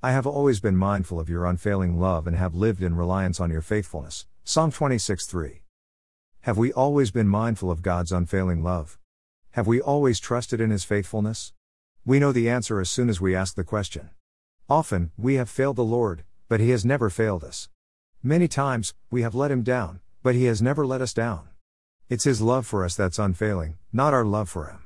I have always been mindful of your unfailing love and have lived in reliance on your faithfulness. Psalm 26:3. Have we always been mindful of God's unfailing love? Have we always trusted in His faithfulness? We know the answer as soon as we ask the question. Often, we have failed the Lord, but He has never failed us. Many times, we have let Him down, but He has never let us down. It's His love for us that's unfailing, not our love for Him.